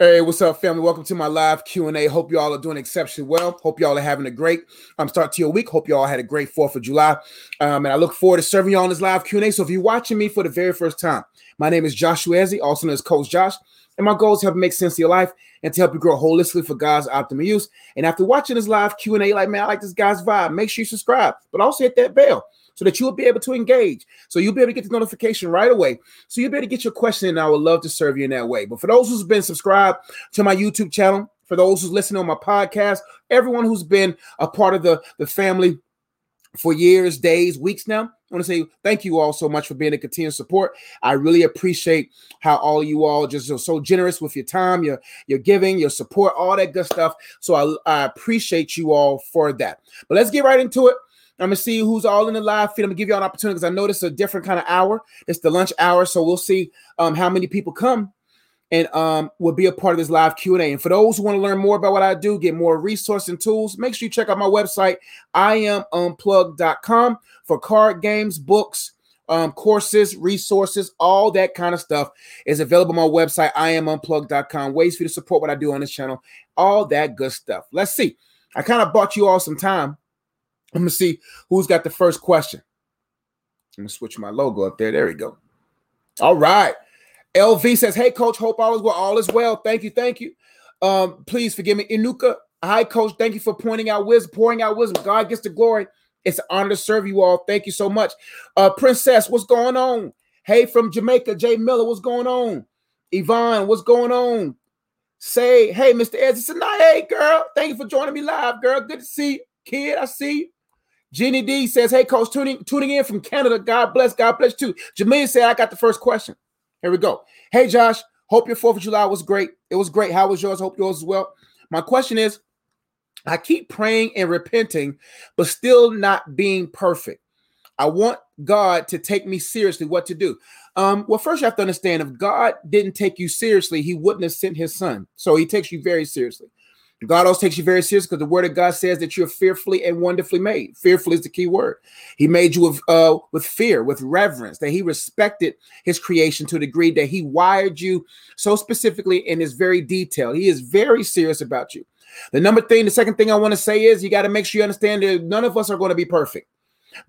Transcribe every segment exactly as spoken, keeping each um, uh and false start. Hey, what's up, family? Welcome to my live Q and A. Hope y'all are doing exceptionally well. Hope y'all are having a great um, start to your week. Hope y'all had a great fourth of July. Um, and I look forward to serving y'all on this live Q and A. So if you're watching me for the very first time, my name is Joshua Eze, also known as Coach Josh. And my goal is to help make sense of your life and to help you grow holistically for God's optimal use. And after watching this live Q and A, like, man, I like this guy's vibe. Make sure you subscribe, but also hit that bell, so that you'll be able to engage. So you'll be able to get the notification right away. So you'll be able to get your question, and I would love to serve you in that way. But for those who's been subscribed to my YouTube channel, for those who's listening on my podcast, everyone who's been a part of the, the family for years, days, weeks now, I want to say thank you all so much for being a continued support. I really appreciate how all you all just are so generous with your time, your, your giving, your support, all that good stuff. So I, I appreciate you all for that. But let's get right into it. I'm going to see who's all in the live feed. I'm going to give you all an opportunity because I know this is a different kind of hour. It's the lunch hour, so we'll see um, how many people come and um, will be a part of this live Q and A. And for those who want to learn more about what I do, get more resources and tools, make sure you check out my website, I am unplugged dot com, for card games, books, um, courses, resources, all that kind of stuff is available on my website, I am unplugged dot com, ways for you to support what I do on this channel, all that good stuff. Let's see. I kind of bought you all some time. I'm going to see who's got the first question. I'm going to switch my logo up there. There we go. All right. L V says, hey, Coach, hope all is well. All is well. Thank you. Thank you. Um, please forgive me. Inuka, hi, Coach. Thank you for pointing out wisdom, pouring out wisdom. God gets the glory. It's an honor to serve you all. Thank you so much. Uh, Princess, what's going on? Hey, from Jamaica, Jay Miller, what's going on? Yvonne, what's going on? Say, hey, Mister Eze. It's a night. Hey, girl. Thank you for joining me live, girl. Good to see you. Kid, I see you. Jenny D says, hey, Coach, tuning, tuning in from Canada. God bless. God bless, too. Jamil said, I got the first question. Here we go. Hey, Josh, hope your fourth of July was great. It was great. How was yours? Hope yours as well. My question is, I keep praying and repenting, but still not being perfect. I want God to take me seriously. What to do? Um, well, first, you have to understand, if God didn't take you seriously, he wouldn't have sent his son. So he takes you very seriously. God always takes you very seriously because the word of God says that you're fearfully and wonderfully made. Fearful is the key word. He made you with, uh, with fear, with reverence, that he respected his creation to a degree that he wired you so specifically in his very detail. He is very serious about you. The number thing, the second thing I want to say is you got to make sure you understand that none of us are going to be perfect.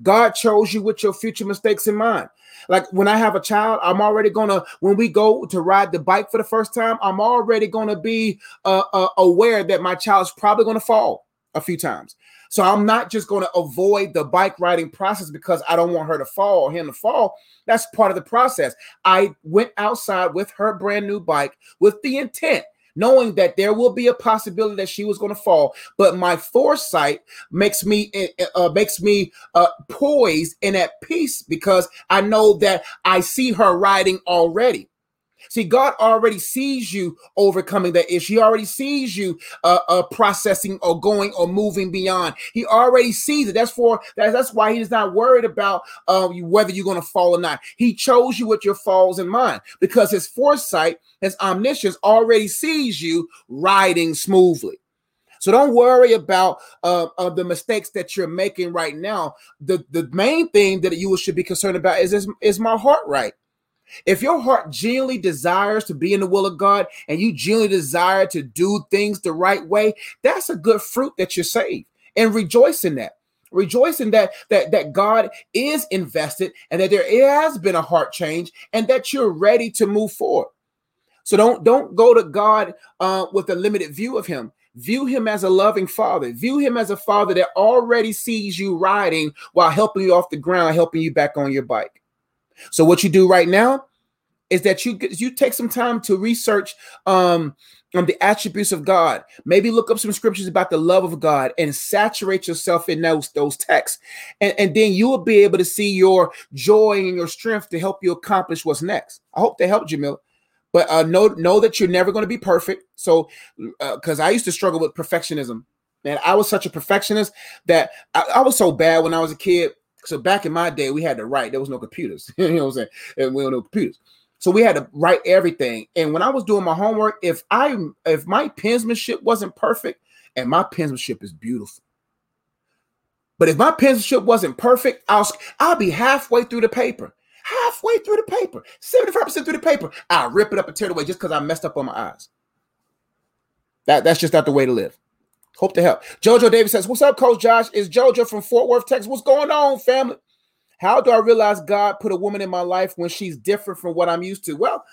God chose you with your future mistakes in mind. Like when I have a child, I'm already going to, when we go to ride the bike for the first time, I'm already going to be uh, uh, aware that my child's probably going to fall a few times. So I'm not just going to avoid the bike riding process because I don't want her to fall or him to fall. That's part of the process. I went outside with her brand new bike with the intent, knowing that there will be a possibility that she was going to fall, but my foresight makes me uh, makes me uh, poised and at peace because I know that I see her riding already. See, God already sees you overcoming that issue. He already sees you uh, uh, processing or going or moving beyond. He already sees it. That's for that's, that's why he is not worried about uh, whether you're going to fall or not. He chose you with your falls in mind because his foresight, his omniscience already sees you riding smoothly. So don't worry about uh, uh, the mistakes that you're making right now. The, the main thing that you should be concerned about is, is, is my heart right? If your heart genuinely desires to be in the will of God and you genuinely desire to do things the right way, that's a good fruit that you're saved, and rejoice in that. Rejoice in that, that, that God is invested and that there has been a heart change and that you're ready to move forward. So don't, don't go to God uh, with a limited view of him. View him as a loving father. View him as a father that already sees you riding while helping you off the ground, helping you back on your bike. So what you do right now is that you you take some time to research um, um, the attributes of God. Maybe look up some scriptures about the love of God and saturate yourself in those, those texts. And, and then you will be able to see your joy and your strength to help you accomplish what's next. I hope that helped you, Jamila. But uh, know, know that you're never going to be perfect. So, because uh, I used to struggle with perfectionism. Man, I was such a perfectionist that I, I was so bad when I was a kid. So back in my day, we had to write. There was no computers. You know what I'm saying? And we don't know computers. So we had to write everything. And when I was doing my homework, if I if my penmanship wasn't perfect, and my penmanship is beautiful. But if my penmanship wasn't perfect, I'll, I'll be halfway through the paper. Halfway through the paper. seventy-five percent through the paper. I'll rip it up and tear it away just because I messed up on my eyes. That That's just not the way to live. Hope to help. JoJo Davis says, what's up, Coach Josh? It's JoJo from Fort Worth, Texas. What's going on, family? How do I realize God put a woman in my life when she's different from what I'm used to? Well,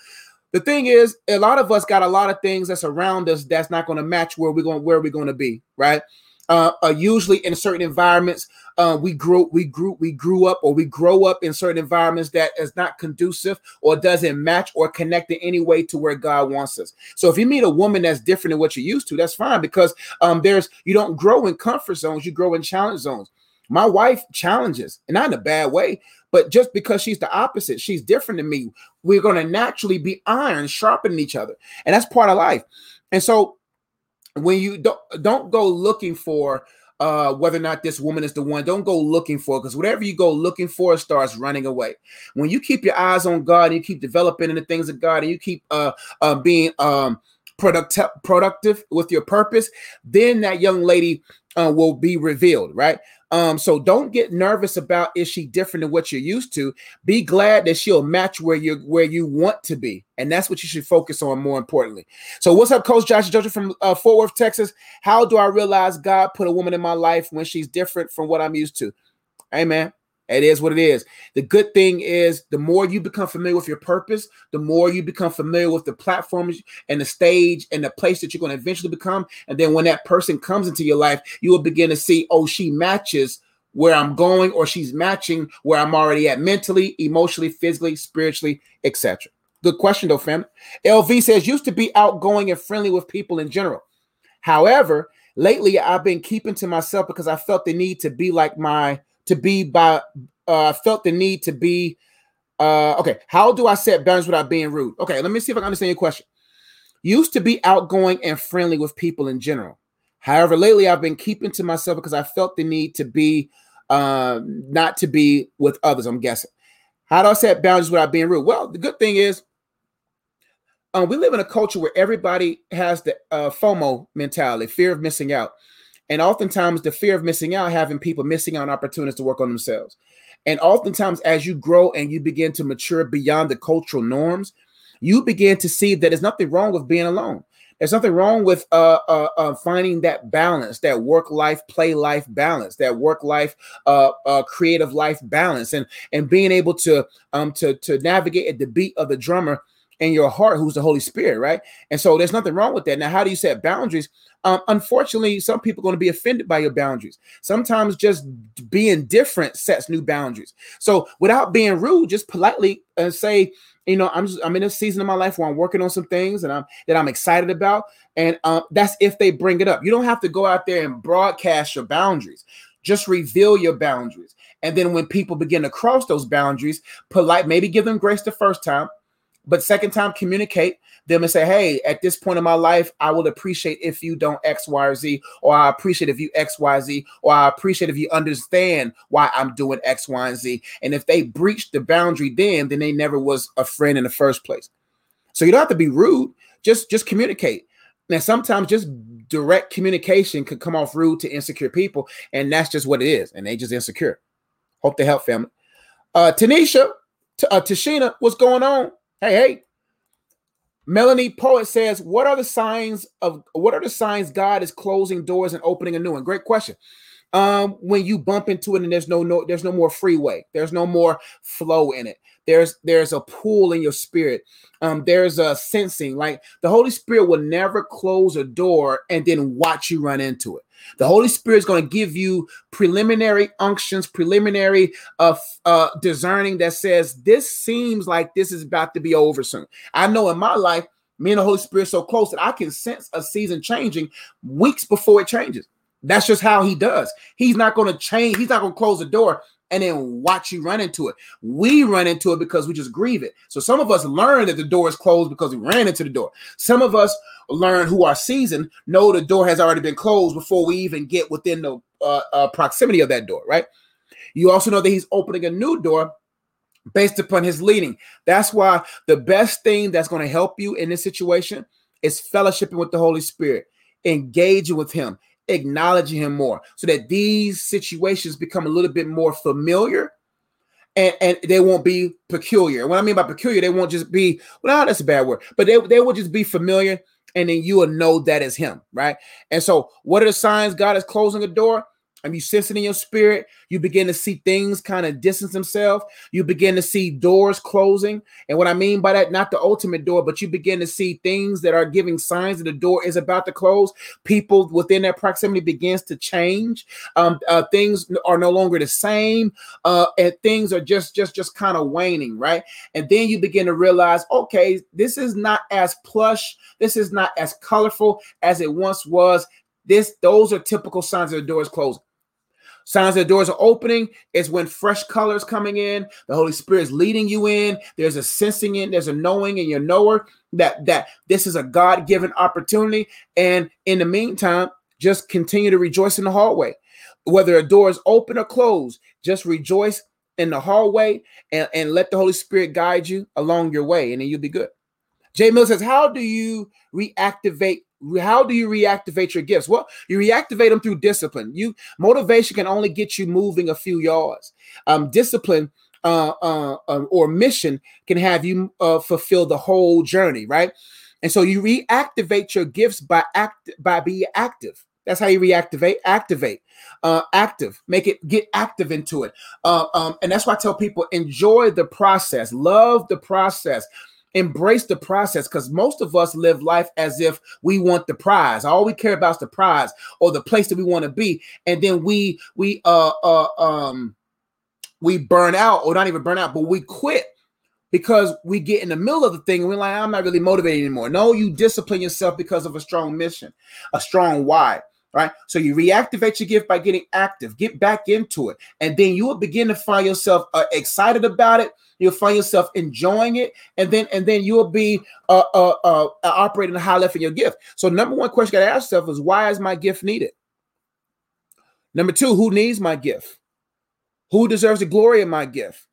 the thing is, a lot of us got a lot of things that's around us that's not going to match where we're going, where we're going to be, right? Uh, uh, usually in certain environments, uh, we grew, we grew, we grew up, or we grow up in certain environments that is not conducive or doesn't match or connect in any way to where God wants us. So if you meet a woman that's different than what you're used to, that's fine, because um, there's you don't grow in comfort zones, you grow in challenge zones. My wife challenges, and not in a bad way, but just because she's the opposite, she's different than me, we're going to naturally be iron sharpening each other. And that's part of life. And so when you don't, don't go looking for uh, whether or not this woman is the one, don't go looking for, because whatever you go looking for starts running away. When you keep your eyes on God and you keep developing in the things of God and you keep uh, uh, being um, product- productive with your purpose, then that young lady uh, will be revealed, right? Um, so don't get nervous about is she different than what you're used to. Be glad that she'll match where you where you want to be, and that's what you should focus on more importantly. So what's up, Coach Josh Joshua from uh, Fort Worth, Texas? How do I realize God put a woman in my life when she's different from what I'm used to? Hey, man, it is what it is. The good thing is the more you become familiar with your purpose, the more you become familiar with the platforms and the stage and the place that you're going to eventually become. And then when that person comes into your life, you will begin to see, oh, she matches where I'm going, or she's matching where I'm already at mentally, emotionally, physically, spiritually, et cetera. Good question, though, fam. L V says, used to be outgoing and friendly with people in general. However, lately I've been keeping to myself because I felt the need to be like my to be by, uh, felt the need to be, uh, okay. How do I set boundaries without being rude? Okay. Let me see if I can understand your question. Used to be outgoing and friendly with people in general. However, lately I've been keeping to myself because I felt the need to be, um, not to be with others. I'm guessing. How do I set boundaries without being rude? Well, the good thing is, um, we live in a culture where everybody has the, uh, FOMO mentality, fear of missing out. And oftentimes the fear of missing out, having people missing out on opportunities to work on themselves. And oftentimes as you grow and you begin to mature beyond the cultural norms, you begin to see that there's nothing wrong with being alone. There's nothing wrong with uh, uh, uh, finding that balance, that work-life, play-life balance, that work-life, uh, uh, creative-life balance, and and being able to um to to navigate at the beat of the drummer in your heart, who's the Holy Spirit, right? And so there's nothing wrong with that. Now, how do you set boundaries? Um, unfortunately, some people are going to be offended by your boundaries. Sometimes just being different sets new boundaries. So without being rude, just politely uh, say, you know, I'm just, I'm in a season of my life where I'm working on some things and I'm that I'm excited about. And um, that's if they bring it up. You don't have to go out there and broadcast your boundaries. Just reveal your boundaries. And then when people begin to cross those boundaries, polite, maybe give them grace the first time. But second time, communicate them and say, hey, at this point in my life, I will appreciate if you don't X, Y, or Z, or I appreciate if you X, Y, Z, or I appreciate if you understand why I'm doing X, Y, and Z. And if they breach the boundary then, then they never was a friend in the first place. So you don't have to be rude. Just, just communicate. Now, sometimes just direct communication could come off rude to insecure people, and that's just what it is, and they just insecure. Hope to help, family. Uh, Tanisha, t- uh, Tashina, what's going on? Hey, hey, Melanie Poet says, what are the signs of what are the signs God is closing doors and opening a new one? Great question. Um, when you bump into it and there's no, no, there's no more freeway, there's no more flow in it. There's, there's a pull in your spirit. Um, there's a sensing, like the Holy Spirit will never close a door and then watch you run into it. The Holy Spirit is going to give you preliminary unctions, preliminary uh, uh, discerning that says, this seems like this is about to be over soon. I know in my life, me and the Holy Spirit are so close that I can sense a season changing weeks before it changes. That's just how he does. He's not going to change. He's not going to close the door and then watch you run into it. We run into it because we just grieve it. So some of us learn that the door is closed because we ran into the door. Some of us learn who are seasoned, know the door has already been closed before we even get within the uh, uh, proximity of that door, right? You also know that he's opening a new door based upon his leading. That's why the best thing that's going to help you in this situation is fellowshipping with the Holy Spirit, engaging with him, acknowledging him more, so that these situations become a little bit more familiar and, and they won't be peculiar. What I mean by peculiar, they won't just be, well, no, that's a bad word, but they, they will just be familiar and then you will know that is him, right? And so what are the signs God is closing a door? And you sense it in your spirit. You begin to see things kind of distance themselves. You begin to see doors closing. And what I mean by that, not the ultimate door, but you begin to see things that are giving signs that the door is about to close. People within that proximity begins to change. Um, uh, things are no longer the same. Uh, and things are just, just, just kind of waning, right? And then you begin to realize, okay, this is not as plush. This is not as colorful as it once was. This, those are typical signs that the door is closing. Signs that doors are opening is when fresh colors coming in, the Holy Spirit is leading you in. There's a sensing in, there's a knowing in your knower that, that this is a God-given opportunity. And in the meantime, just continue to rejoice in the hallway. Whether a door is open or closed, just rejoice in the hallway and, and let the Holy Spirit guide you along your way, and then you'll be good. Jay Miller says, how do you reactivate How do you reactivate your gifts? Well, you reactivate them through discipline. You motivation can only get you moving a few yards. Um, discipline uh, uh, um, or mission can have you uh, fulfill the whole journey, right? And so you reactivate your gifts by act by being active. That's how you reactivate. Activate, uh, active. Make it get active into it. Uh, um, and that's why I tell people enjoy the process, love the process. Embrace the process, because most of us live life as if we want the prize. All we care about is the prize or the place that we want to be, and then we we uh, uh um we burn out, or not even burn out, but we quit because we get in the middle of the thing and we're like, I'm not really motivated anymore. No, you discipline yourself because of a strong mission, a strong why. Right? So you reactivate your gift by getting active, get back into it. And then you will begin to find yourself uh, excited about it. You'll find yourself enjoying it. And then and then you will be uh, uh, uh, operating a high level in your gift. So number one question you got to ask yourself is, why is my gift needed? Number two, who needs my gift? Who deserves the glory of my gift?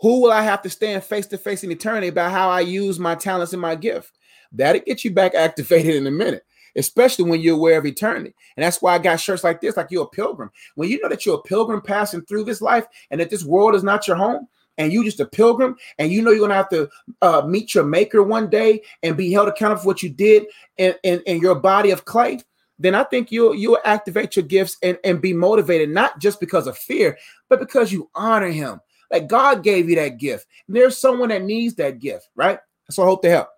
Who will I have to stand face to face in eternity about how I use my talents and my gift? That'll get you back activated in a minute. Especially when you're aware of eternity. And that's why I got shirts like this, like you're a pilgrim. When you know that you're a pilgrim passing through this life and that this world is not your home and you're just a pilgrim and you know you're going to have to uh, meet your maker one day and be held accountable for what you did in, in, in your body of clay, then I think you'll, you'll activate your gifts and, and be motivated, not just because of fear, but because you honor him. Like God gave you that gift. And there's someone that needs that gift, right? So I hope to help.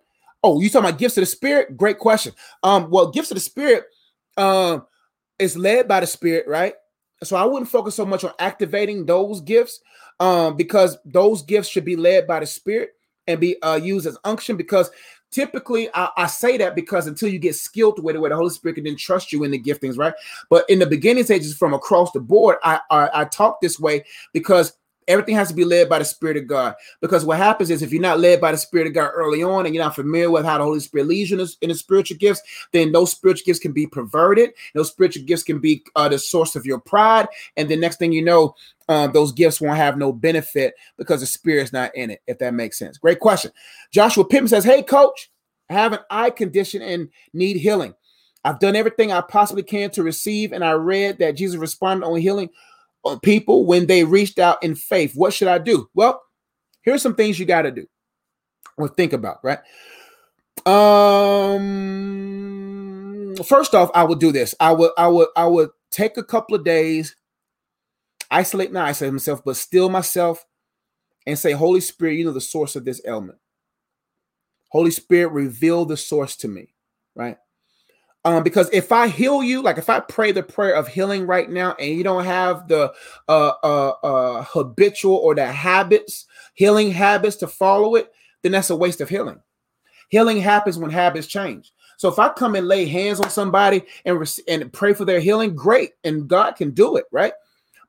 Oh, you talking about gifts of the Spirit? Great question. Um, well, gifts of the Spirit um, is led by the Spirit, right? So I wouldn't focus so much on activating those gifts um, because those gifts should be led by the Spirit and be uh, used as unction, because typically I, I say that because until you get skilled with it, where the Holy Spirit can then trust you in the giftings, right? But in the beginning stages from across the board, I, I, I talk this way because everything has to be led by the Spirit of God, because what happens is if you're not led by the Spirit of God early on and you're not familiar with how the Holy Spirit leads you in the, in the spiritual gifts, then those spiritual gifts can be perverted. Those spiritual gifts can be uh, the source of your pride. And the next thing you know, uh, those gifts won't have no benefit because the Spirit's not in it, if that makes sense. Great question. Joshua Pittman says, hey, Coach, I have an eye condition and need healing. I've done everything I possibly can to receive, and I read that Jesus responded on healing people when they reached out in faith. What should I do? Well, here's some things you got to do or think about, right? Um, first off, I would do this. I would, I would, I would take a couple of days, isolate, not isolate myself, but still myself and say, Holy Spirit, you know the source of this ailment. Holy Spirit, reveal the source to me, right? Um, because if I heal you, like if I pray the prayer of healing right now and you don't have the uh, uh, uh, habitual or the habits, healing habits to follow it, then that's a waste of healing. Healing happens when habits change. So if I come and lay hands on somebody and, re- and pray for their healing, great. And God can do it, right?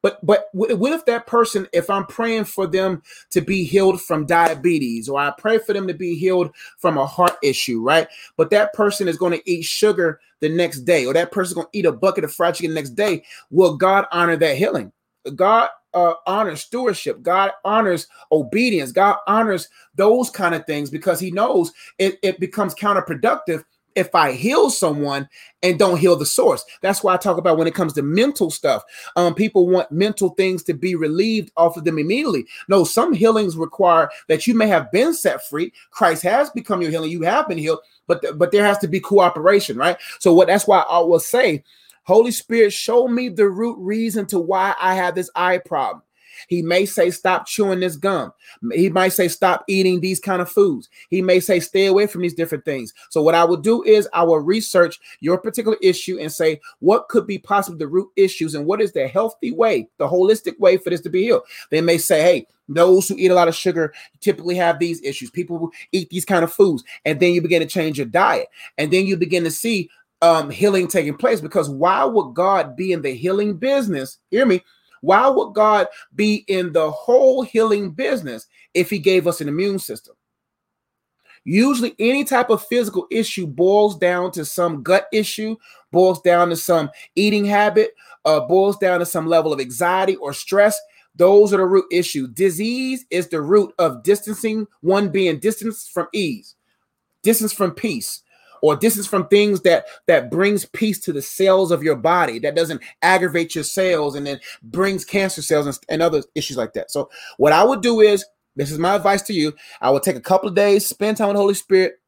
But but what if that person, if I'm praying for them to be healed from diabetes, or I pray for them to be healed from a heart issue, right? But that person is going to eat sugar the next day, or that person's going to eat a bucket of fried chicken the next day. Will God honor that healing? God uh, honors stewardship. God honors obedience. God honors those kind of things, because he knows it, it becomes counterproductive if I heal someone and don't heal the source. That's why I talk about when it comes to mental stuff. Um, people want mental things to be relieved off of them immediately. No, some healings require that you may have been set free. Christ has become your healing. You have been healed, but th- but there has to be cooperation, right? So what that's why I will say, Holy Spirit, show me the root reason to why I have this eye problem. He may say, stop chewing this gum. He might say, stop eating these kind of foods. He may say, stay away from these different things. So what I will do is I will research your particular issue and say, what could be possibly the root issues and what is the healthy way, the holistic way for this to be healed? They may say, hey, those who eat a lot of sugar typically have these issues. People who eat these kind of foods. And then you begin to change your diet. And then you begin to see um, healing taking place, because why would God be in the healing business? Hear me. Why would God be in the whole healing business if he gave us an immune system? Usually any type of physical issue boils down to some gut issue, boils down to some eating habit, uh, boils down to some level of anxiety or stress. Those are the root issues. Disease is the root of distancing, one being distance from ease, distance from peace, or distance from things that, that brings peace to the cells of your body, that doesn't aggravate your cells and then brings cancer cells and, and other issues like that. So what I would do is, this is my advice to you, I would take a couple of days, spend time with the Holy Spirit,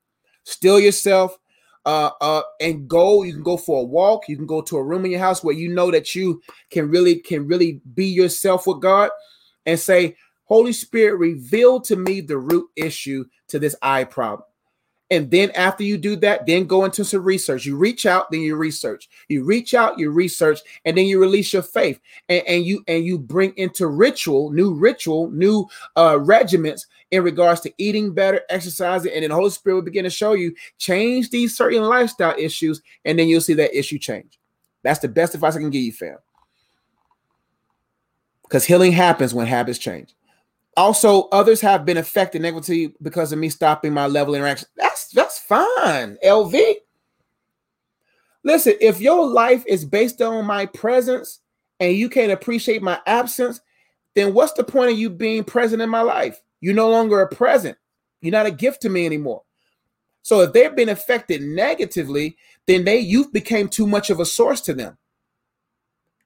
still yourself, uh, uh, and go. You can go for a walk. You can go to a room in your house where you know that you can really, can really be yourself with God and say, Holy Spirit, reveal to me the root issue to this eye problem. And then after you do that, then go into some research. You reach out, then you research. You reach out, you research, and then you release your faith. And, and you and you bring into ritual, new ritual, new uh, regiments in regards to eating better, exercising, and then the Holy Spirit will begin to show you, change these certain lifestyle issues, and then you'll see that issue change. That's the best advice I can give you, fam. Because healing happens when habits change. Also, others have been affected negatively because of me stopping my level of interaction. That's that's fine, L V. Listen, if your life is based on my presence and you can't appreciate my absence, then what's the point of you being present in my life? You're no longer a present. You're not a gift to me anymore. So if they've been affected negatively, then they you've became too much of a source to them.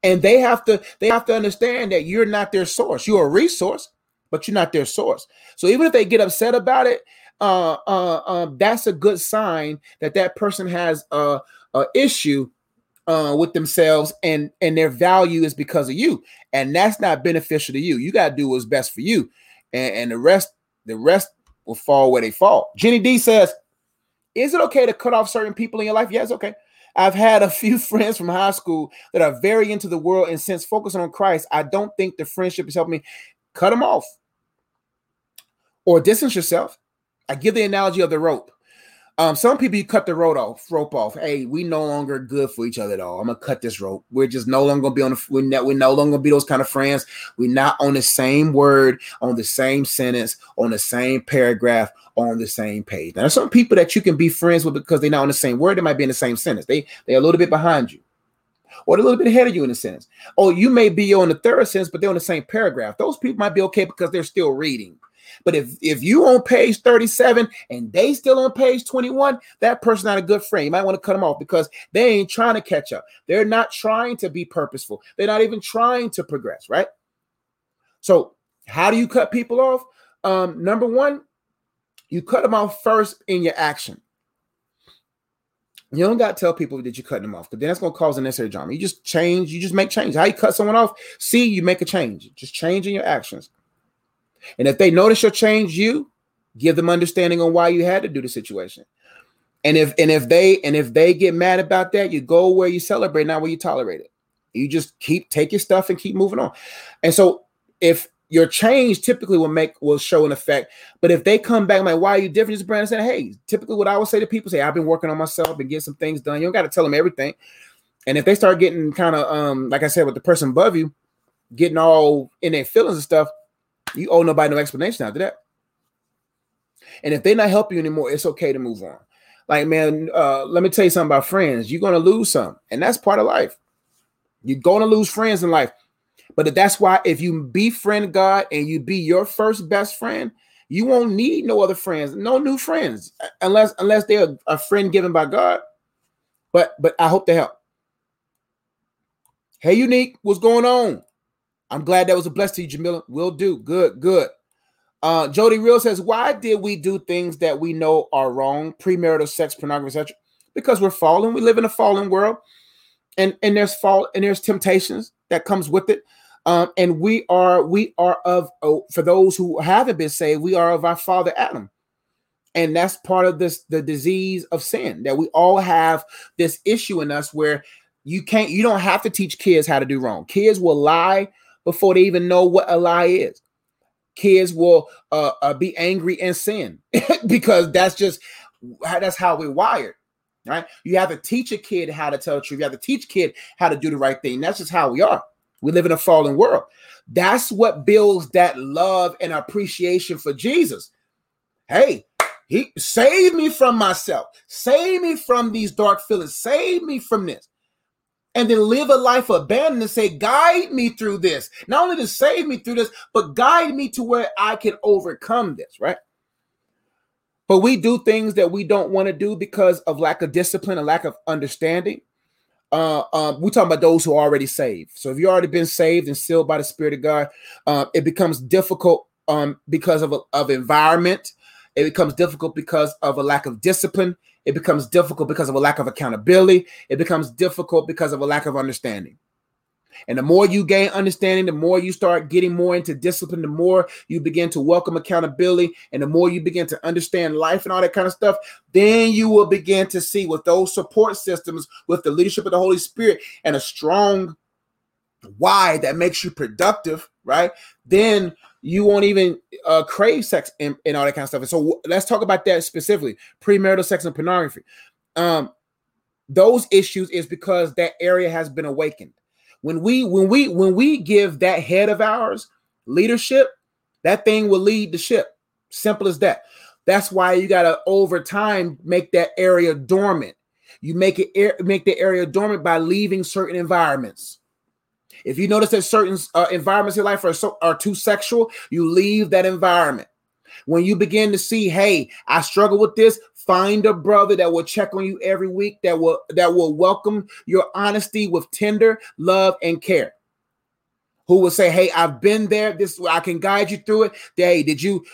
And they have to they have to understand that you're not their source. You're a resource, but you're not their source. So even if they get upset about it, uh, uh, uh, that's a good sign that that person has a, a issue uh, with themselves, and, and their value is because of you. And that's not beneficial to you. You got to do what's best for you. And, and the rest, the rest will fall where they fall. Jenny D says, is it okay to cut off certain people in your life? Yes, yeah, okay. I've had a few friends from high school that are very into the world, and since focusing on Christ, I don't think the friendship is helping me. Cut them off. Or distance yourself. I give the analogy of the rope. Um, some people, you cut the rope off. Rope off. Hey, we no longer good for each other at all. I'm gonna cut this rope. We're just no longer gonna be on. The, we're, not, we're no longer gonna be those kind of friends. We're not on the same word, on the same sentence, on the same paragraph, on the same page. Now, there's some people that you can be friends with because they're not on the same word. They might be in the same sentence. They they're a little bit behind you, or a little bit ahead of you in a sense. Or you may be on the third sentence, but they're on the same paragraph. Those people might be okay because they're still reading. But if, if you on page thirty-seven and they still on page twenty-one, that person's not a good friend. You might want to cut them off because they ain't trying to catch up. They're not trying to be purposeful. They're not even trying to progress, right? So how do you cut people off? Um, number one, you cut them off first in your action. You don't got to tell people that you're cutting them off, because then that's going to cause unnecessary drama. You just change. You just make change. How you cut someone off? See, you make a change. Just change in your actions. And if they notice your change, you give them understanding on why you had to do the situation. And if and if they and if they get mad about that, you go where you celebrate, not where you tolerate it. You just keep take your stuff and keep moving on. And so if your change typically will make will show an effect. But if they come back like, why are you different? Just Brandon said, hey, typically what I would say to people, say, I've been working on myself and getting some things done. You don't got to tell them everything. And if they start getting kind of um, like I said, with the person above you, getting all in their feelings and stuff, you owe nobody no explanation after that. And if they're not helping you anymore, it's okay to move on. Like, man, uh, let me tell you something about friends. You're going to lose some, and that's part of life. You're going to lose friends in life. But that's why if you befriend God and you be your first best friend, you won't need no other friends, no new friends, unless unless they're a friend given by God. But, but I hope they help. Hey, Unique, what's going on? I'm glad that was a blessing to you, Jamila. Will do. Good, good. Uh, Jody Real says, why did we do things that we know are wrong? Premarital sex, pornography, et cetera. Because we're fallen. We live in a fallen world, and, and there's fall and there's temptations that comes with it. Um, and we are we are of oh, for those who haven't been saved, we are of our father Adam, and that's part of this the disease of sin that we all have this issue in us where you can't you don't have to teach kids how to do wrong. Kids will lie before they even know what a lie is. Kids will uh, uh, be angry and sin because that's just that's how we're wired, right? You have to teach a kid how to tell the truth. You have to teach a kid how to do the right thing. That's just how we are. We live in a fallen world. That's what builds that love and appreciation for Jesus. Hey, he saved me from myself. Save me from these dark feelings. Save me from this. And then live a life of abandon and say, guide me through this. Not only to save me through this, but guide me to where I can overcome this, right? But we do things that we don't want to do because of lack of discipline, a lack of understanding. Uh, um, we're talking about those who are already saved. So if you've already been saved and sealed by the Spirit of God, uh, it becomes difficult um, because of, a, of environment. It becomes difficult because of a lack of discipline. It becomes difficult because of a lack of accountability. It becomes difficult because of a lack of understanding. And the more you gain understanding, the more you start getting more into discipline, the more you begin to welcome accountability, and the more you begin to understand life and all that kind of stuff, then you will begin to see with those support systems, with the leadership of the Holy Spirit and a strong why that makes you productive, right? Then you won't even uh, crave sex and, and all that kind of stuff. And so let's talk about that specifically, premarital sex and pornography. Um, those issues is because that area has been awakened. When we when we when we give that head of ours leadership, that thing will lead the ship. Simple as that. That's why you gotta over time make that area dormant. You make it make the area dormant by leaving certain environments. If you notice that certain uh, environments in life are so are too sexual, you leave that environment. When you begin to see, hey, I struggle with this, find a brother that will check on you every week, that will that will welcome your honesty with tender love and care. Who will say, hey, I've been there. This I can guide you through it. Hey, did you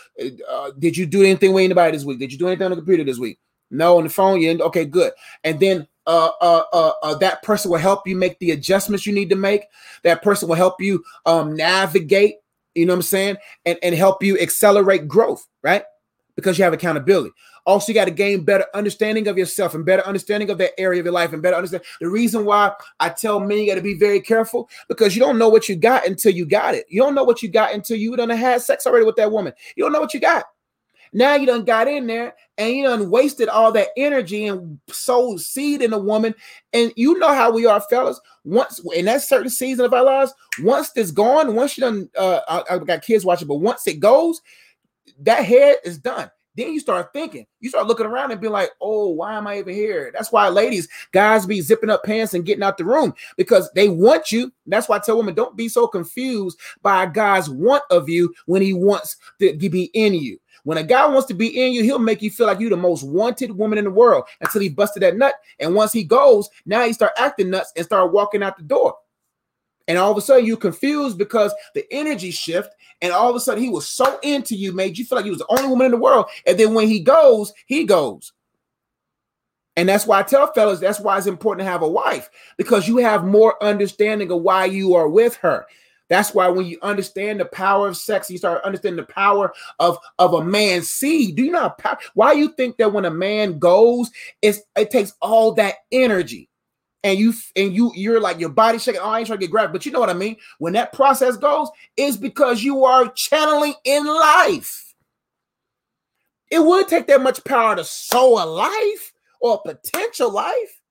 uh, did you do anything with anybody this week? Did you do anything on the computer this week? No, on the phone. You didn't. Okay, good. And then uh, uh, uh, uh, that person will help you make the adjustments you need to make. That person will help you um, navigate. You know what I'm saying? And and help you accelerate growth, right? Because you have accountability. Also, you got to gain better understanding of yourself and better understanding of that area of your life and better understand. The reason why I tell men you got to be very careful because you don't know what you got until you got it. You don't know what you got until you done had sex already with that woman. You don't know what you got. Now you done got in there and you done wasted all that energy and sowed seed in a woman. And you know how we are, fellas. Once in that certain season of our lives, once it's gone, once you done, uh, I, I've got kids watching, but once it goes, that head is done. Then you start thinking, you start looking around and be like, oh, why am I even here? That's why ladies, guys be zipping up pants and getting out the room because they want you. That's why I tell women, don't be so confused by a guy's want of you when he wants to be in you. When a guy wants to be in you, he'll make you feel like you're the most wanted woman in the world until he busted that nut. And once he goes, now he start acting nuts and start walking out the door. And all of a sudden you're confused because the energy shift. And all of a sudden he was so into you, made you feel like you was the only woman in the world. And then when he goes, he goes. And that's why I tell fellas, that's why it's important to have a wife, because you have more understanding of why you are with her. That's why when you understand the power of sex, you start understanding the power of, of a man's seed. Do you know how power, why you think that when a man goes, it's, it takes all that energy, and you and you you're like your body shaking. Oh, I ain't trying to get grabbed, but you know what I mean. When that process goes, it's because you are channeling in life. It would take that much power to sow a life or a potential life.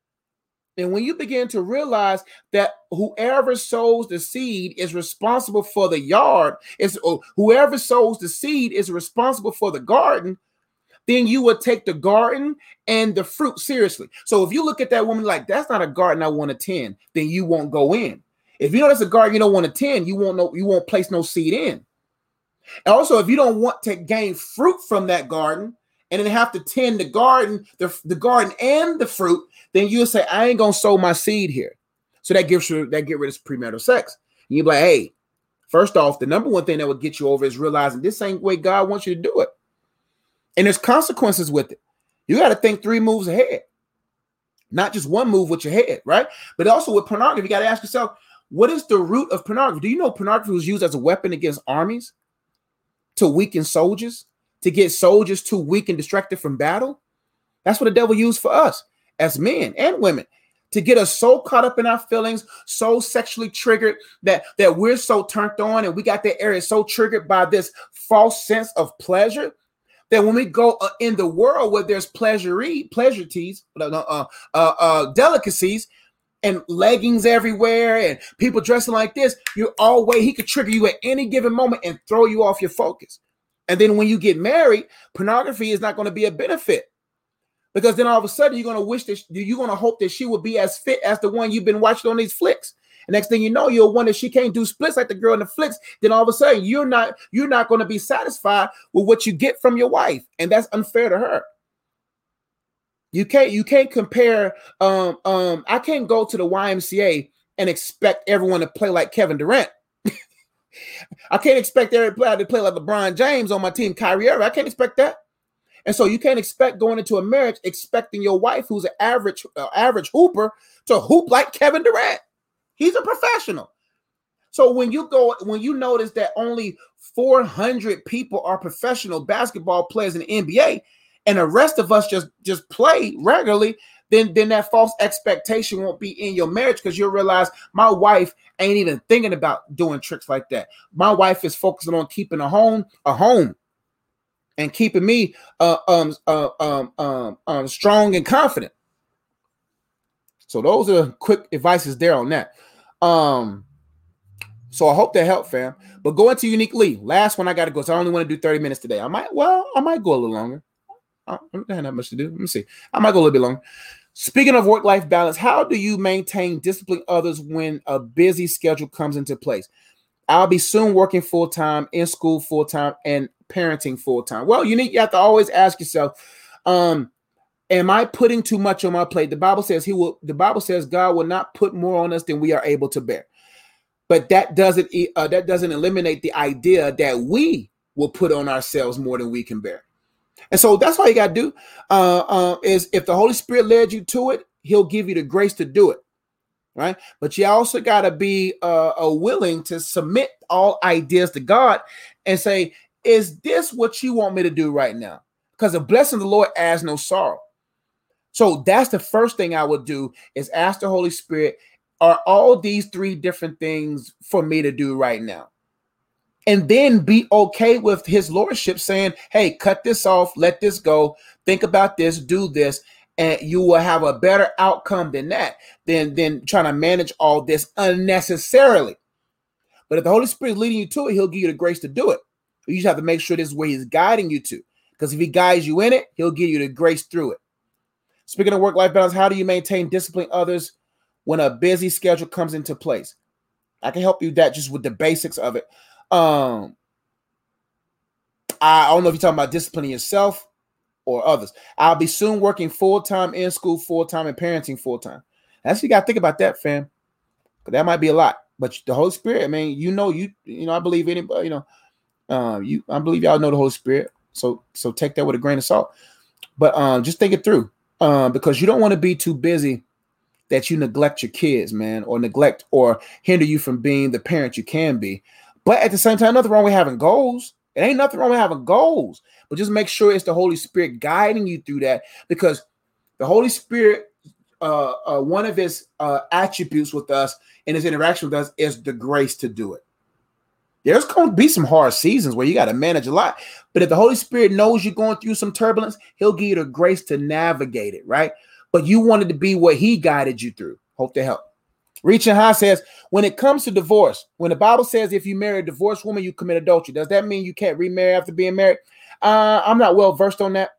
And when you begin to realize that whoever sows the seed is responsible for the yard, is or whoever sows the seed is responsible for the garden, then you will take the garden and the fruit seriously. So if you look at that woman like, that's not a garden I want to tend, then you won't go in. If you know that's a garden you don't want to tend, you won't know, you won't place no seed in. And also, if you don't want to gain fruit from that garden, and then have to tend the garden, the, the garden and the fruit, then you'll say, I ain't gonna sow my seed here. So that gives you that get rid of premarital sex. And you'll be like, hey, First off, the number one thing that would get you over is realizing this ain't the way God wants you to do it. And there's consequences with it. You got to think three moves ahead, not just one move with your head, right? But also with pornography, you got to ask yourself, what is the root of pornography? Do you know pornography was used as a weapon against armies to weaken soldiers, to get soldiers too weak and distracted from battle? That's what the devil used for us as men and women, to get us so caught up in our feelings, so sexually triggered that, that we're so turned on and we got that area so triggered by this false sense of pleasure that when we go uh, in the world where there's pleasure, pleasure teas, uh, uh, uh, uh, delicacies, and leggings everywhere and people dressing like this, you're always, he could trigger you at any given moment and throw you off your focus. And then when you get married, pornography is not going to be a benefit, because then all of a sudden you're going to wish that, you're going to hope that she will be as fit as the one you've been watching on these flicks. And next thing you know, you'll wonder if she can't do splits like the girl in the flicks. Then all of a sudden you're not, you're not going to be satisfied with what you get from your wife. And that's unfair to her. You can't, you can't compare. Um, um, I can't go to the Y M C A and expect everyone to play like Kevin Durant. I can't expect everybody to play like LeBron James on my team, Kyrie Irving. I can't expect that. And so you can't expect going into a marriage expecting your wife, who's an average, uh, average hooper, to hoop like Kevin Durant. He's a professional. So when you go, when you notice that only four hundred people are professional basketball players in the N B A, and the rest of us just, just play regularly, then, then that false expectation won't be in your marriage, because you'll realize my wife ain't even thinking about doing tricks like that. My wife is focusing on keeping a home, a home, and keeping me uh, um, uh, um, um, um, strong and confident. So those are quick advices there on that. Um, so I hope that helped, fam. But going to Unique Lee, last one I got to go. So I only want to do thirty minutes today. I might, well, I might go a little longer. I don't have that much to do. Let me see. I might go a little bit longer. Speaking of work-life balance, how do you maintain discipline others when a busy schedule comes into place? I'll be soon working full-time, in school full-time, and parenting full-time. Well, you need, you have to always ask yourself, um, am I putting too much on my plate? The Bible says he will, the Bible says God will not put more on us than we are able to bear. But that doesn't, uh, that doesn't eliminate the idea that we will put on ourselves more than we can bear. And so that's all you got to do, uh, uh, is if the Holy Spirit led you to it, he'll give you the grace to do it, right? But you also got to be uh, uh, willing to submit all ideas to God and say, is this what you want me to do right now? Because the blessing of the Lord adds no sorrow. So that's the first thing I would do, is ask the Holy Spirit, are all these three different things for me to do right now? And then be okay with his lordship saying, hey, cut this off, let this go, think about this, do this, and you will have a better outcome than that, than, than trying to manage all this unnecessarily. But if the Holy Spirit is leading you to it, he'll give you the grace to do it. You just have to make sure this is where he's guiding you to, because if he guides you in it, he'll give you the grace through it. Speaking of work-life balance, how do you maintain discipline others when a busy schedule comes into place? I can help you with that just with the basics of it. Um, I don't know if you're talking about disciplining yourself or others. I'll be soon working full-time, in school full-time, and parenting full-time. That's, you got to think about that, fam. But that might be a lot. But the Holy Spirit, I mean, you know, you, you know, I believe anybody, you know, um, you, I believe y'all know the Holy Spirit. So, so take that with a grain of salt, but, um, just think it through, um, because you don't want to be too busy that you neglect your kids, man, or neglect or hinder you from being the parent you can be. But at the same time, nothing wrong with having goals. It ain't nothing wrong with having goals, but just make sure it's the Holy Spirit guiding you through that, because the Holy Spirit, uh, uh, one of his uh, attributes with us and his interaction with us is the grace to do it. There's going to be some hard seasons where you got to manage a lot, but if the Holy Spirit knows you're going through some turbulence, he'll give you the grace to navigate it, right? But you wanted to be what he guided you through. Hope to help. Reaching High says, when it comes to divorce, when the Bible says if you marry a divorced woman, you commit adultery, does that mean you can't remarry after being married? Uh, I'm not well versed on that.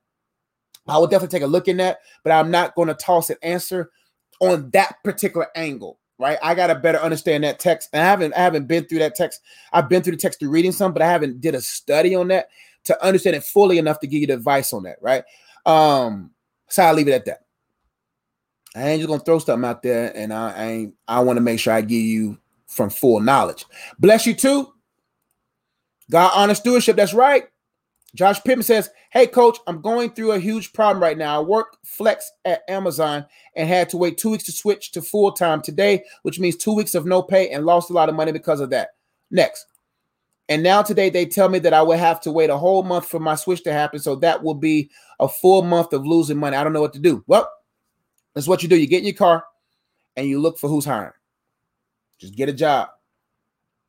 I will definitely take a look in that, but I'm not going to toss an answer on that particular angle, right? I got to better understand that text. And I haven't, I haven't been through that text. I've been through the text through reading some, but I haven't did a study on that to understand it fully enough to give you the advice on that, right? Um, so I'll leave it at that. I ain't just gonna throw something out there, and I, I ain't. I want to make sure I give you from full knowledge. Bless you too. God honor stewardship. That's right. Josh Pittman says, hey, coach, I'm going through a huge problem right now. I work flex at Amazon and had to wait two weeks to switch to full-time today, which means two weeks of no pay and lost a lot of money because of that. Next. And now today they tell me that I will have to wait a whole month for my switch to happen, so that will be a full month of losing money. I don't know what to do. Well, that's what you do. You get in your car and you look for who's hiring. Just get a job.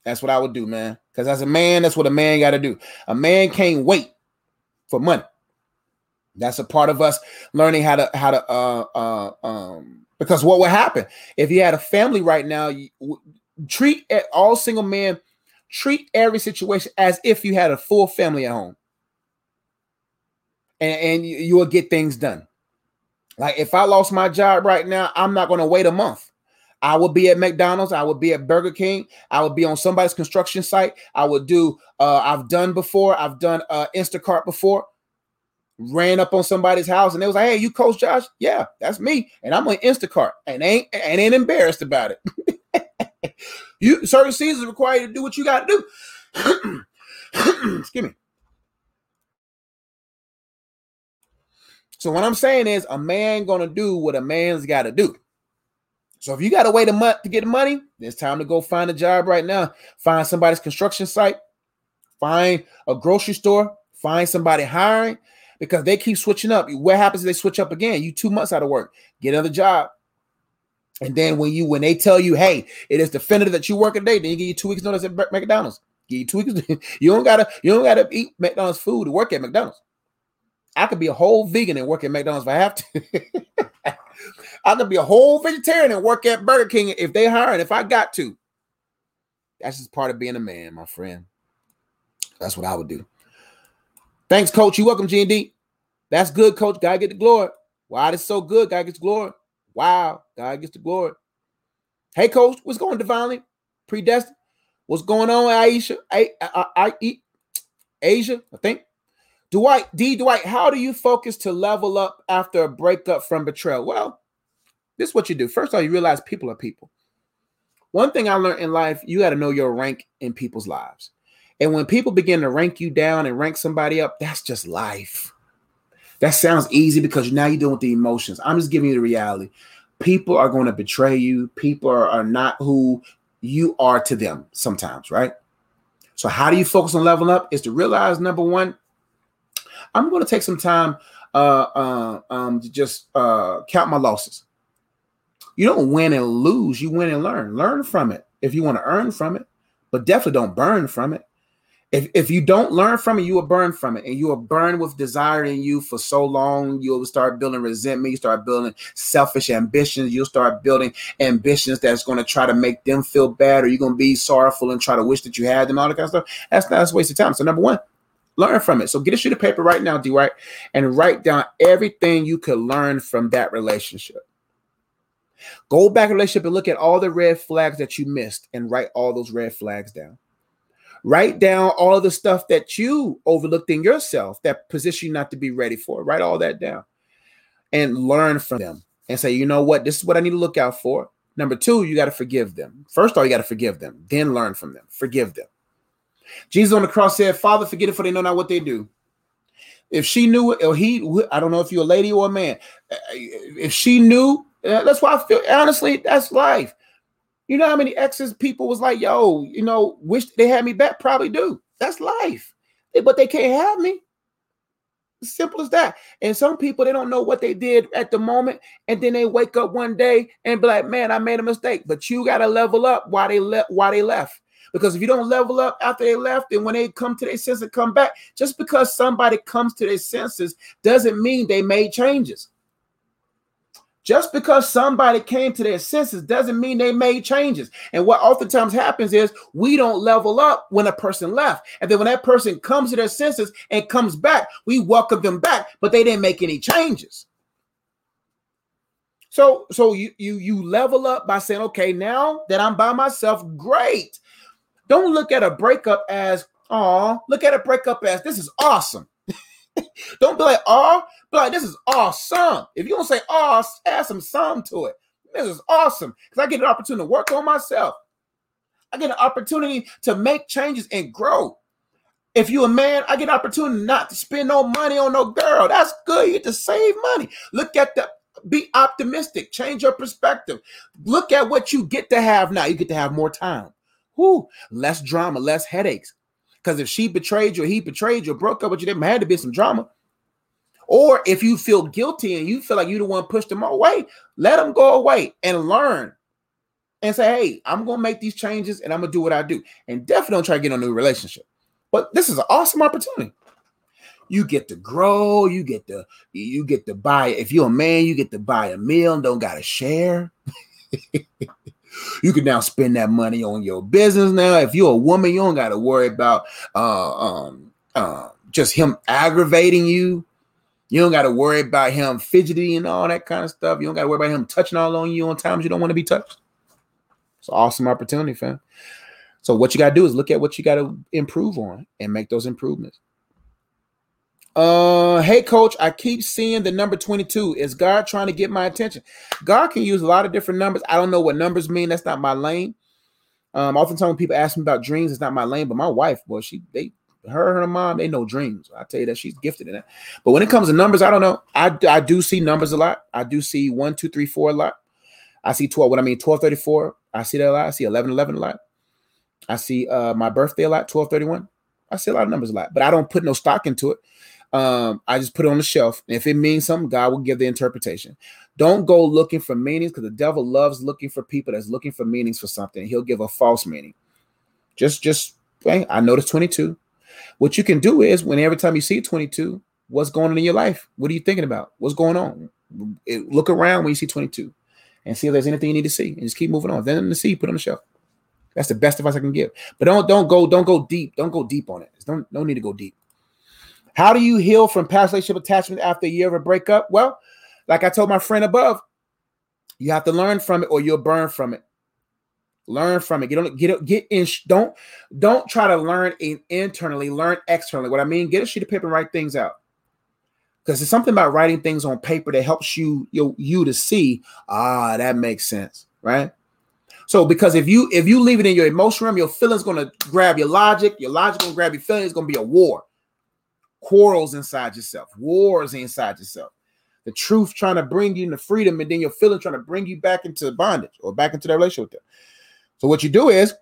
That's what I would do, man. Because as a man, that's what a man got to do. A man can't wait for money. That's a part of us learning how to, how to, uh, uh, um, because what would happen if you had a family right now, you, w- treat at all single men, treat every situation as if you had a full family at home, and, and you, you will get things done. Like if I lost my job right now, I'm not going to wait a month. I would be at McDonald's. I would be at Burger King. I would be on somebody's construction site. I would do, uh, I've done before. I've done uh, Instacart before. Ran up on somebody's house and they was like, hey, you Coach Josh? Yeah, that's me. And I'm on Instacart and ain't, and ain't embarrassed about it. You certain seasons require you to do what you got to do. Excuse me. So what I'm saying is a man going to do what a man's got to do. So if you got to wait a month to get money, it's time to go find a job right now. Find somebody's construction site, find a grocery store, find somebody hiring, because they keep switching up. What happens if they switch up again? You two months out of work, get another job. And then when you when they tell you, hey, it is definitive that you work a day, then you give you two weeks notice at McDonald's. Give you two weeks. You don't gotta you don't gotta eat McDonald's food to work at McDonald's. I could be a whole vegan and work at McDonald's if I have to. I could be a whole vegetarian and work at Burger King if they hire and if I got to. That's just part of being a man, my friend. That's what I would do. Thanks, Coach. You're welcome, G and D. That's good, Coach. God get the glory. Wow, this is so good. God gets the glory. Wow, God gets the glory. Hey, Coach, what's going on, Divinely Predestined? What's going on, Aisha? I, I, I, I, Asia, I think. Dwight, D. Dwight, how do you focus to level up after a breakup from betrayal? Well, this is what you do. First of all, you realize people are people. One thing I learned in life, you got to know your rank in people's lives. And when people begin to rank you down and rank somebody up, that's just life. That sounds easy because now you're dealing with the emotions. I'm just giving you the reality. People are going to betray you. People are, are not who you are to them sometimes, right? So how do you focus on leveling up is to realize, number one, I'm going to take some time uh, uh, um, to just uh, count my losses. You don't win and lose. You win and learn. Learn from it if you want to earn from it, but definitely don't burn from it. If if you don't learn from it, you will burn from it, and you will burn with desire in you for so long. You'll start building resentment. You start building selfish ambitions. You'll start building ambitions that's going to try to make them feel bad, or you're going to be sorrowful and try to wish that you had them, all that kind of stuff. That's not that's a waste of time. So number one, learn from it. So get a sheet of paper right now, Dwight, and write down everything you could learn from that relationship. Go back in the relationship and look at all the red flags that you missed and write all those red flags down. Write down all of the stuff that you overlooked in yourself that positioned you not to be ready for. Write all that down and learn from them and say, you know what? This is what I need to look out for. Number two, you got to forgive them. First of all, you got to forgive them. Then learn from them. Forgive them. Jesus on the cross said, Father, forgive it, for they know not what they do. If she knew it, or he, I don't know if you're a lady or a man. If she knew, that's why I feel, honestly, that's life. You know how many exes people was like, yo, you know, wish they had me back? Probably do. That's life. But they can't have me. Simple as that. And some people, they don't know what they did at the moment, and then they wake up one day and be like, man, I made a mistake. But you got to level up while they, le- while they left. Because if you don't level up after they left, and when they come to their senses and come back, just because somebody comes to their senses doesn't mean they made changes. Just because somebody came to their senses doesn't mean they made changes. And what oftentimes happens is we don't level up when a person left. And then when that person comes to their senses and comes back, we welcome them back, but they didn't make any changes. So, so you, you, you level up by saying, okay, now that I'm by myself, great. Don't look at a breakup as, aw, look at a breakup as, this is awesome. Don't be like, aw, be like, this is awesome. If you don't say, aw, add some sum to it. This is awesome. Because I get an opportunity to work on myself. I get an opportunity to make changes and grow. If you're a man, I get an opportunity not to spend no money on no girl. That's good. You get to save money. Look at the, be optimistic. Change your perspective. Look at what you get to have now. You get to have more time. Whoo, less drama, less headaches. Because if she betrayed you, or he betrayed you, or broke up with you, there had to be some drama. Or if you feel guilty and you feel like you the one pushed them away, let them go away and learn. And say, hey, I'm going to make these changes and I'm going to do what I do. And definitely don't try to get in a new relationship. But this is an awesome opportunity. You get to grow. You get to, you get to buy. If you're a man, you get to buy a meal and don't got to share. You can now spend that money on your business now. If you're a woman, you don't got to worry about uh, um, uh, just him aggravating you. You don't got to worry about him fidgeting and all that kind of stuff. You don't got to worry about him touching all on you on times you don't want to be touched. It's an awesome opportunity, fam. So what you got to do is look at what you got to improve on and make those improvements. Uh, hey, coach, I keep seeing the number twenty-two. Is God trying to get my attention? God can use a lot of different numbers. I don't know what numbers mean. That's not my lane. Um, oftentimes when people ask me about dreams, it's not my lane. But my wife, well, she, they, her and her mom, they know dreams. I tell you that she's gifted in that. But when it comes to numbers, I don't know. I, I do see numbers a lot. I do see one, two, three, four a lot. I see twelve. What I mean, twelve, thirty-four. I see that a lot. I see eleven, eleven a lot. I see uh, my birthday a lot, twelve, thirty-one. I see a lot of numbers a lot, but I don't put no stock into it. Um, I just put it on the shelf. And if it means something, God will give the interpretation. Don't go looking for meanings because the devil loves looking for people that's looking for meanings for something. He'll give a false meaning. Just, just, I noticed twenty-two. What you can do is when every time you see twenty-two, what's going on in your life? What are you thinking about? What's going on? It, look around when you see twenty-two and see if there's anything you need to see and just keep moving on. Then the see, put it on the shelf. That's the best advice I can give. But don't, don't go, don't go deep. Don't go deep on it. Don't, don't need to go deep. How do you heal from past relationship attachment after a year of a breakup? Well, like I told my friend above, you have to learn from it or you'll burn from it. Learn from it. Get on, get get in. Don't, don't try to learn in internally, learn externally. What I mean, get a sheet of paper and write things out. Because there's something about writing things on paper that helps you, you, you to see, ah, that makes sense, right? So because if you if you leave it in your emotion realm, your feelings gonna grab your logic, your logic gonna grab your feelings. It's gonna be a war, quarrels inside yourself, wars inside yourself. The truth trying to bring you into freedom, and then your feelings trying to bring you back into bondage or back into that relationship with them. So what you do is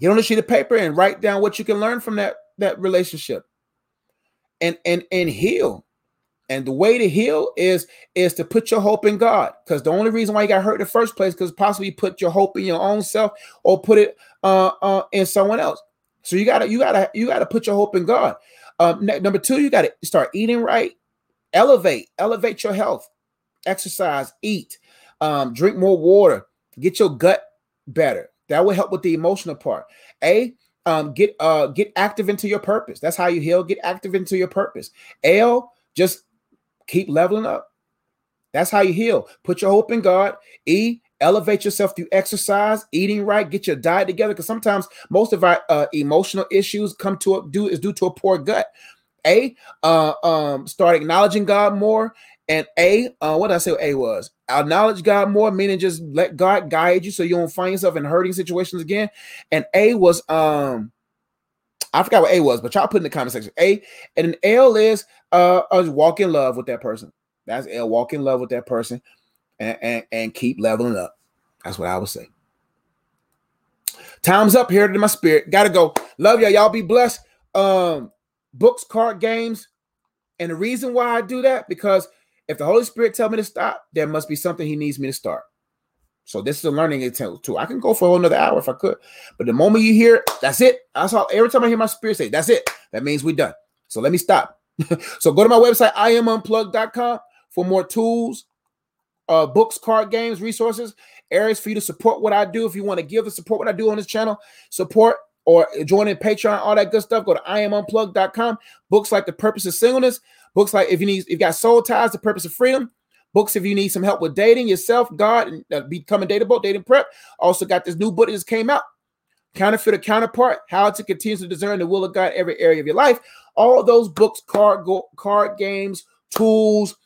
get on a sheet of paper and write down what you can learn from that that relationship, and and and heal. And the way to heal is, is to put your hope in God. Because the only reason why you got hurt in the first place, because possibly you put your hope in your own self or put it uh, uh, in someone else. So you gotta, you gotta, you gotta put your hope in God. Um, number two, you gotta start eating right, elevate, elevate your health, exercise, eat, um, drink more water, get your gut better. That will help with the emotional part. A, um, get uh, get active into your purpose. That's how you heal. Get active into your purpose. L, just keep leveling up. That's how you heal. Put your hope in God. E, elevate yourself through exercise, eating right, get your diet together. Because sometimes most of our uh, emotional issues come to a, do is due to a poor gut. A, uh, um, start acknowledging God more. And A, uh, what did I say A was? Acknowledge God more, meaning just let God guide you so you don't find yourself in hurting situations again. And A was, um, I forgot what A was, but y'all put in the comment section. A, and an L is uh, walk in love with that person. That's L, walk in love with that person and, and, and keep leveling up. That's what I would say. Time's up here to my spirit. Gotta go. Love y'all. Y'all be blessed. Um, books, card games. And the reason why I do that, because if the Holy Spirit tells me to stop, there must be something he needs me to start. So this is a learning attempt too. I can go for a whole another hour if I could, but the moment you hear, that's it. That's all. Every time I hear my spirit say, that's it. That means we're done. So let me stop. So go to my website, I am unplugged dot com, for more tools, uh, books, card games, resources, areas for you to support what I do. If you want to give and support what I do on this channel, support or join in Patreon, all that good stuff. Go to I am unplugged dot com. Books like The Purpose of Singleness, books like if you need, if you got Soul Ties, The Purpose of Freedom. Books if you need some help with dating, yourself, God, and uh, becoming dateable, dating prep. Also got this new book that just came out, Counterfeit or Counterpart, How to Continue to Discern the Will of God in Every Area of Your Life. All those books, card go, card games, tools,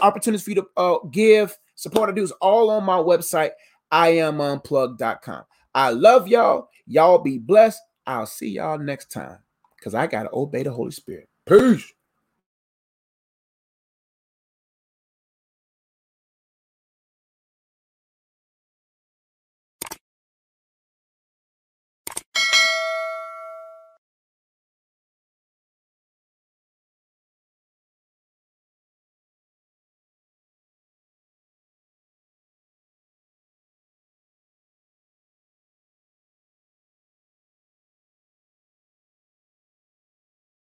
opportunities for you to uh, give, support or do is all on my website, I am unplugged dot com. I love y'all. Y'all be blessed. I'll see y'all next time. because I got to obey the Holy Spirit. Peace.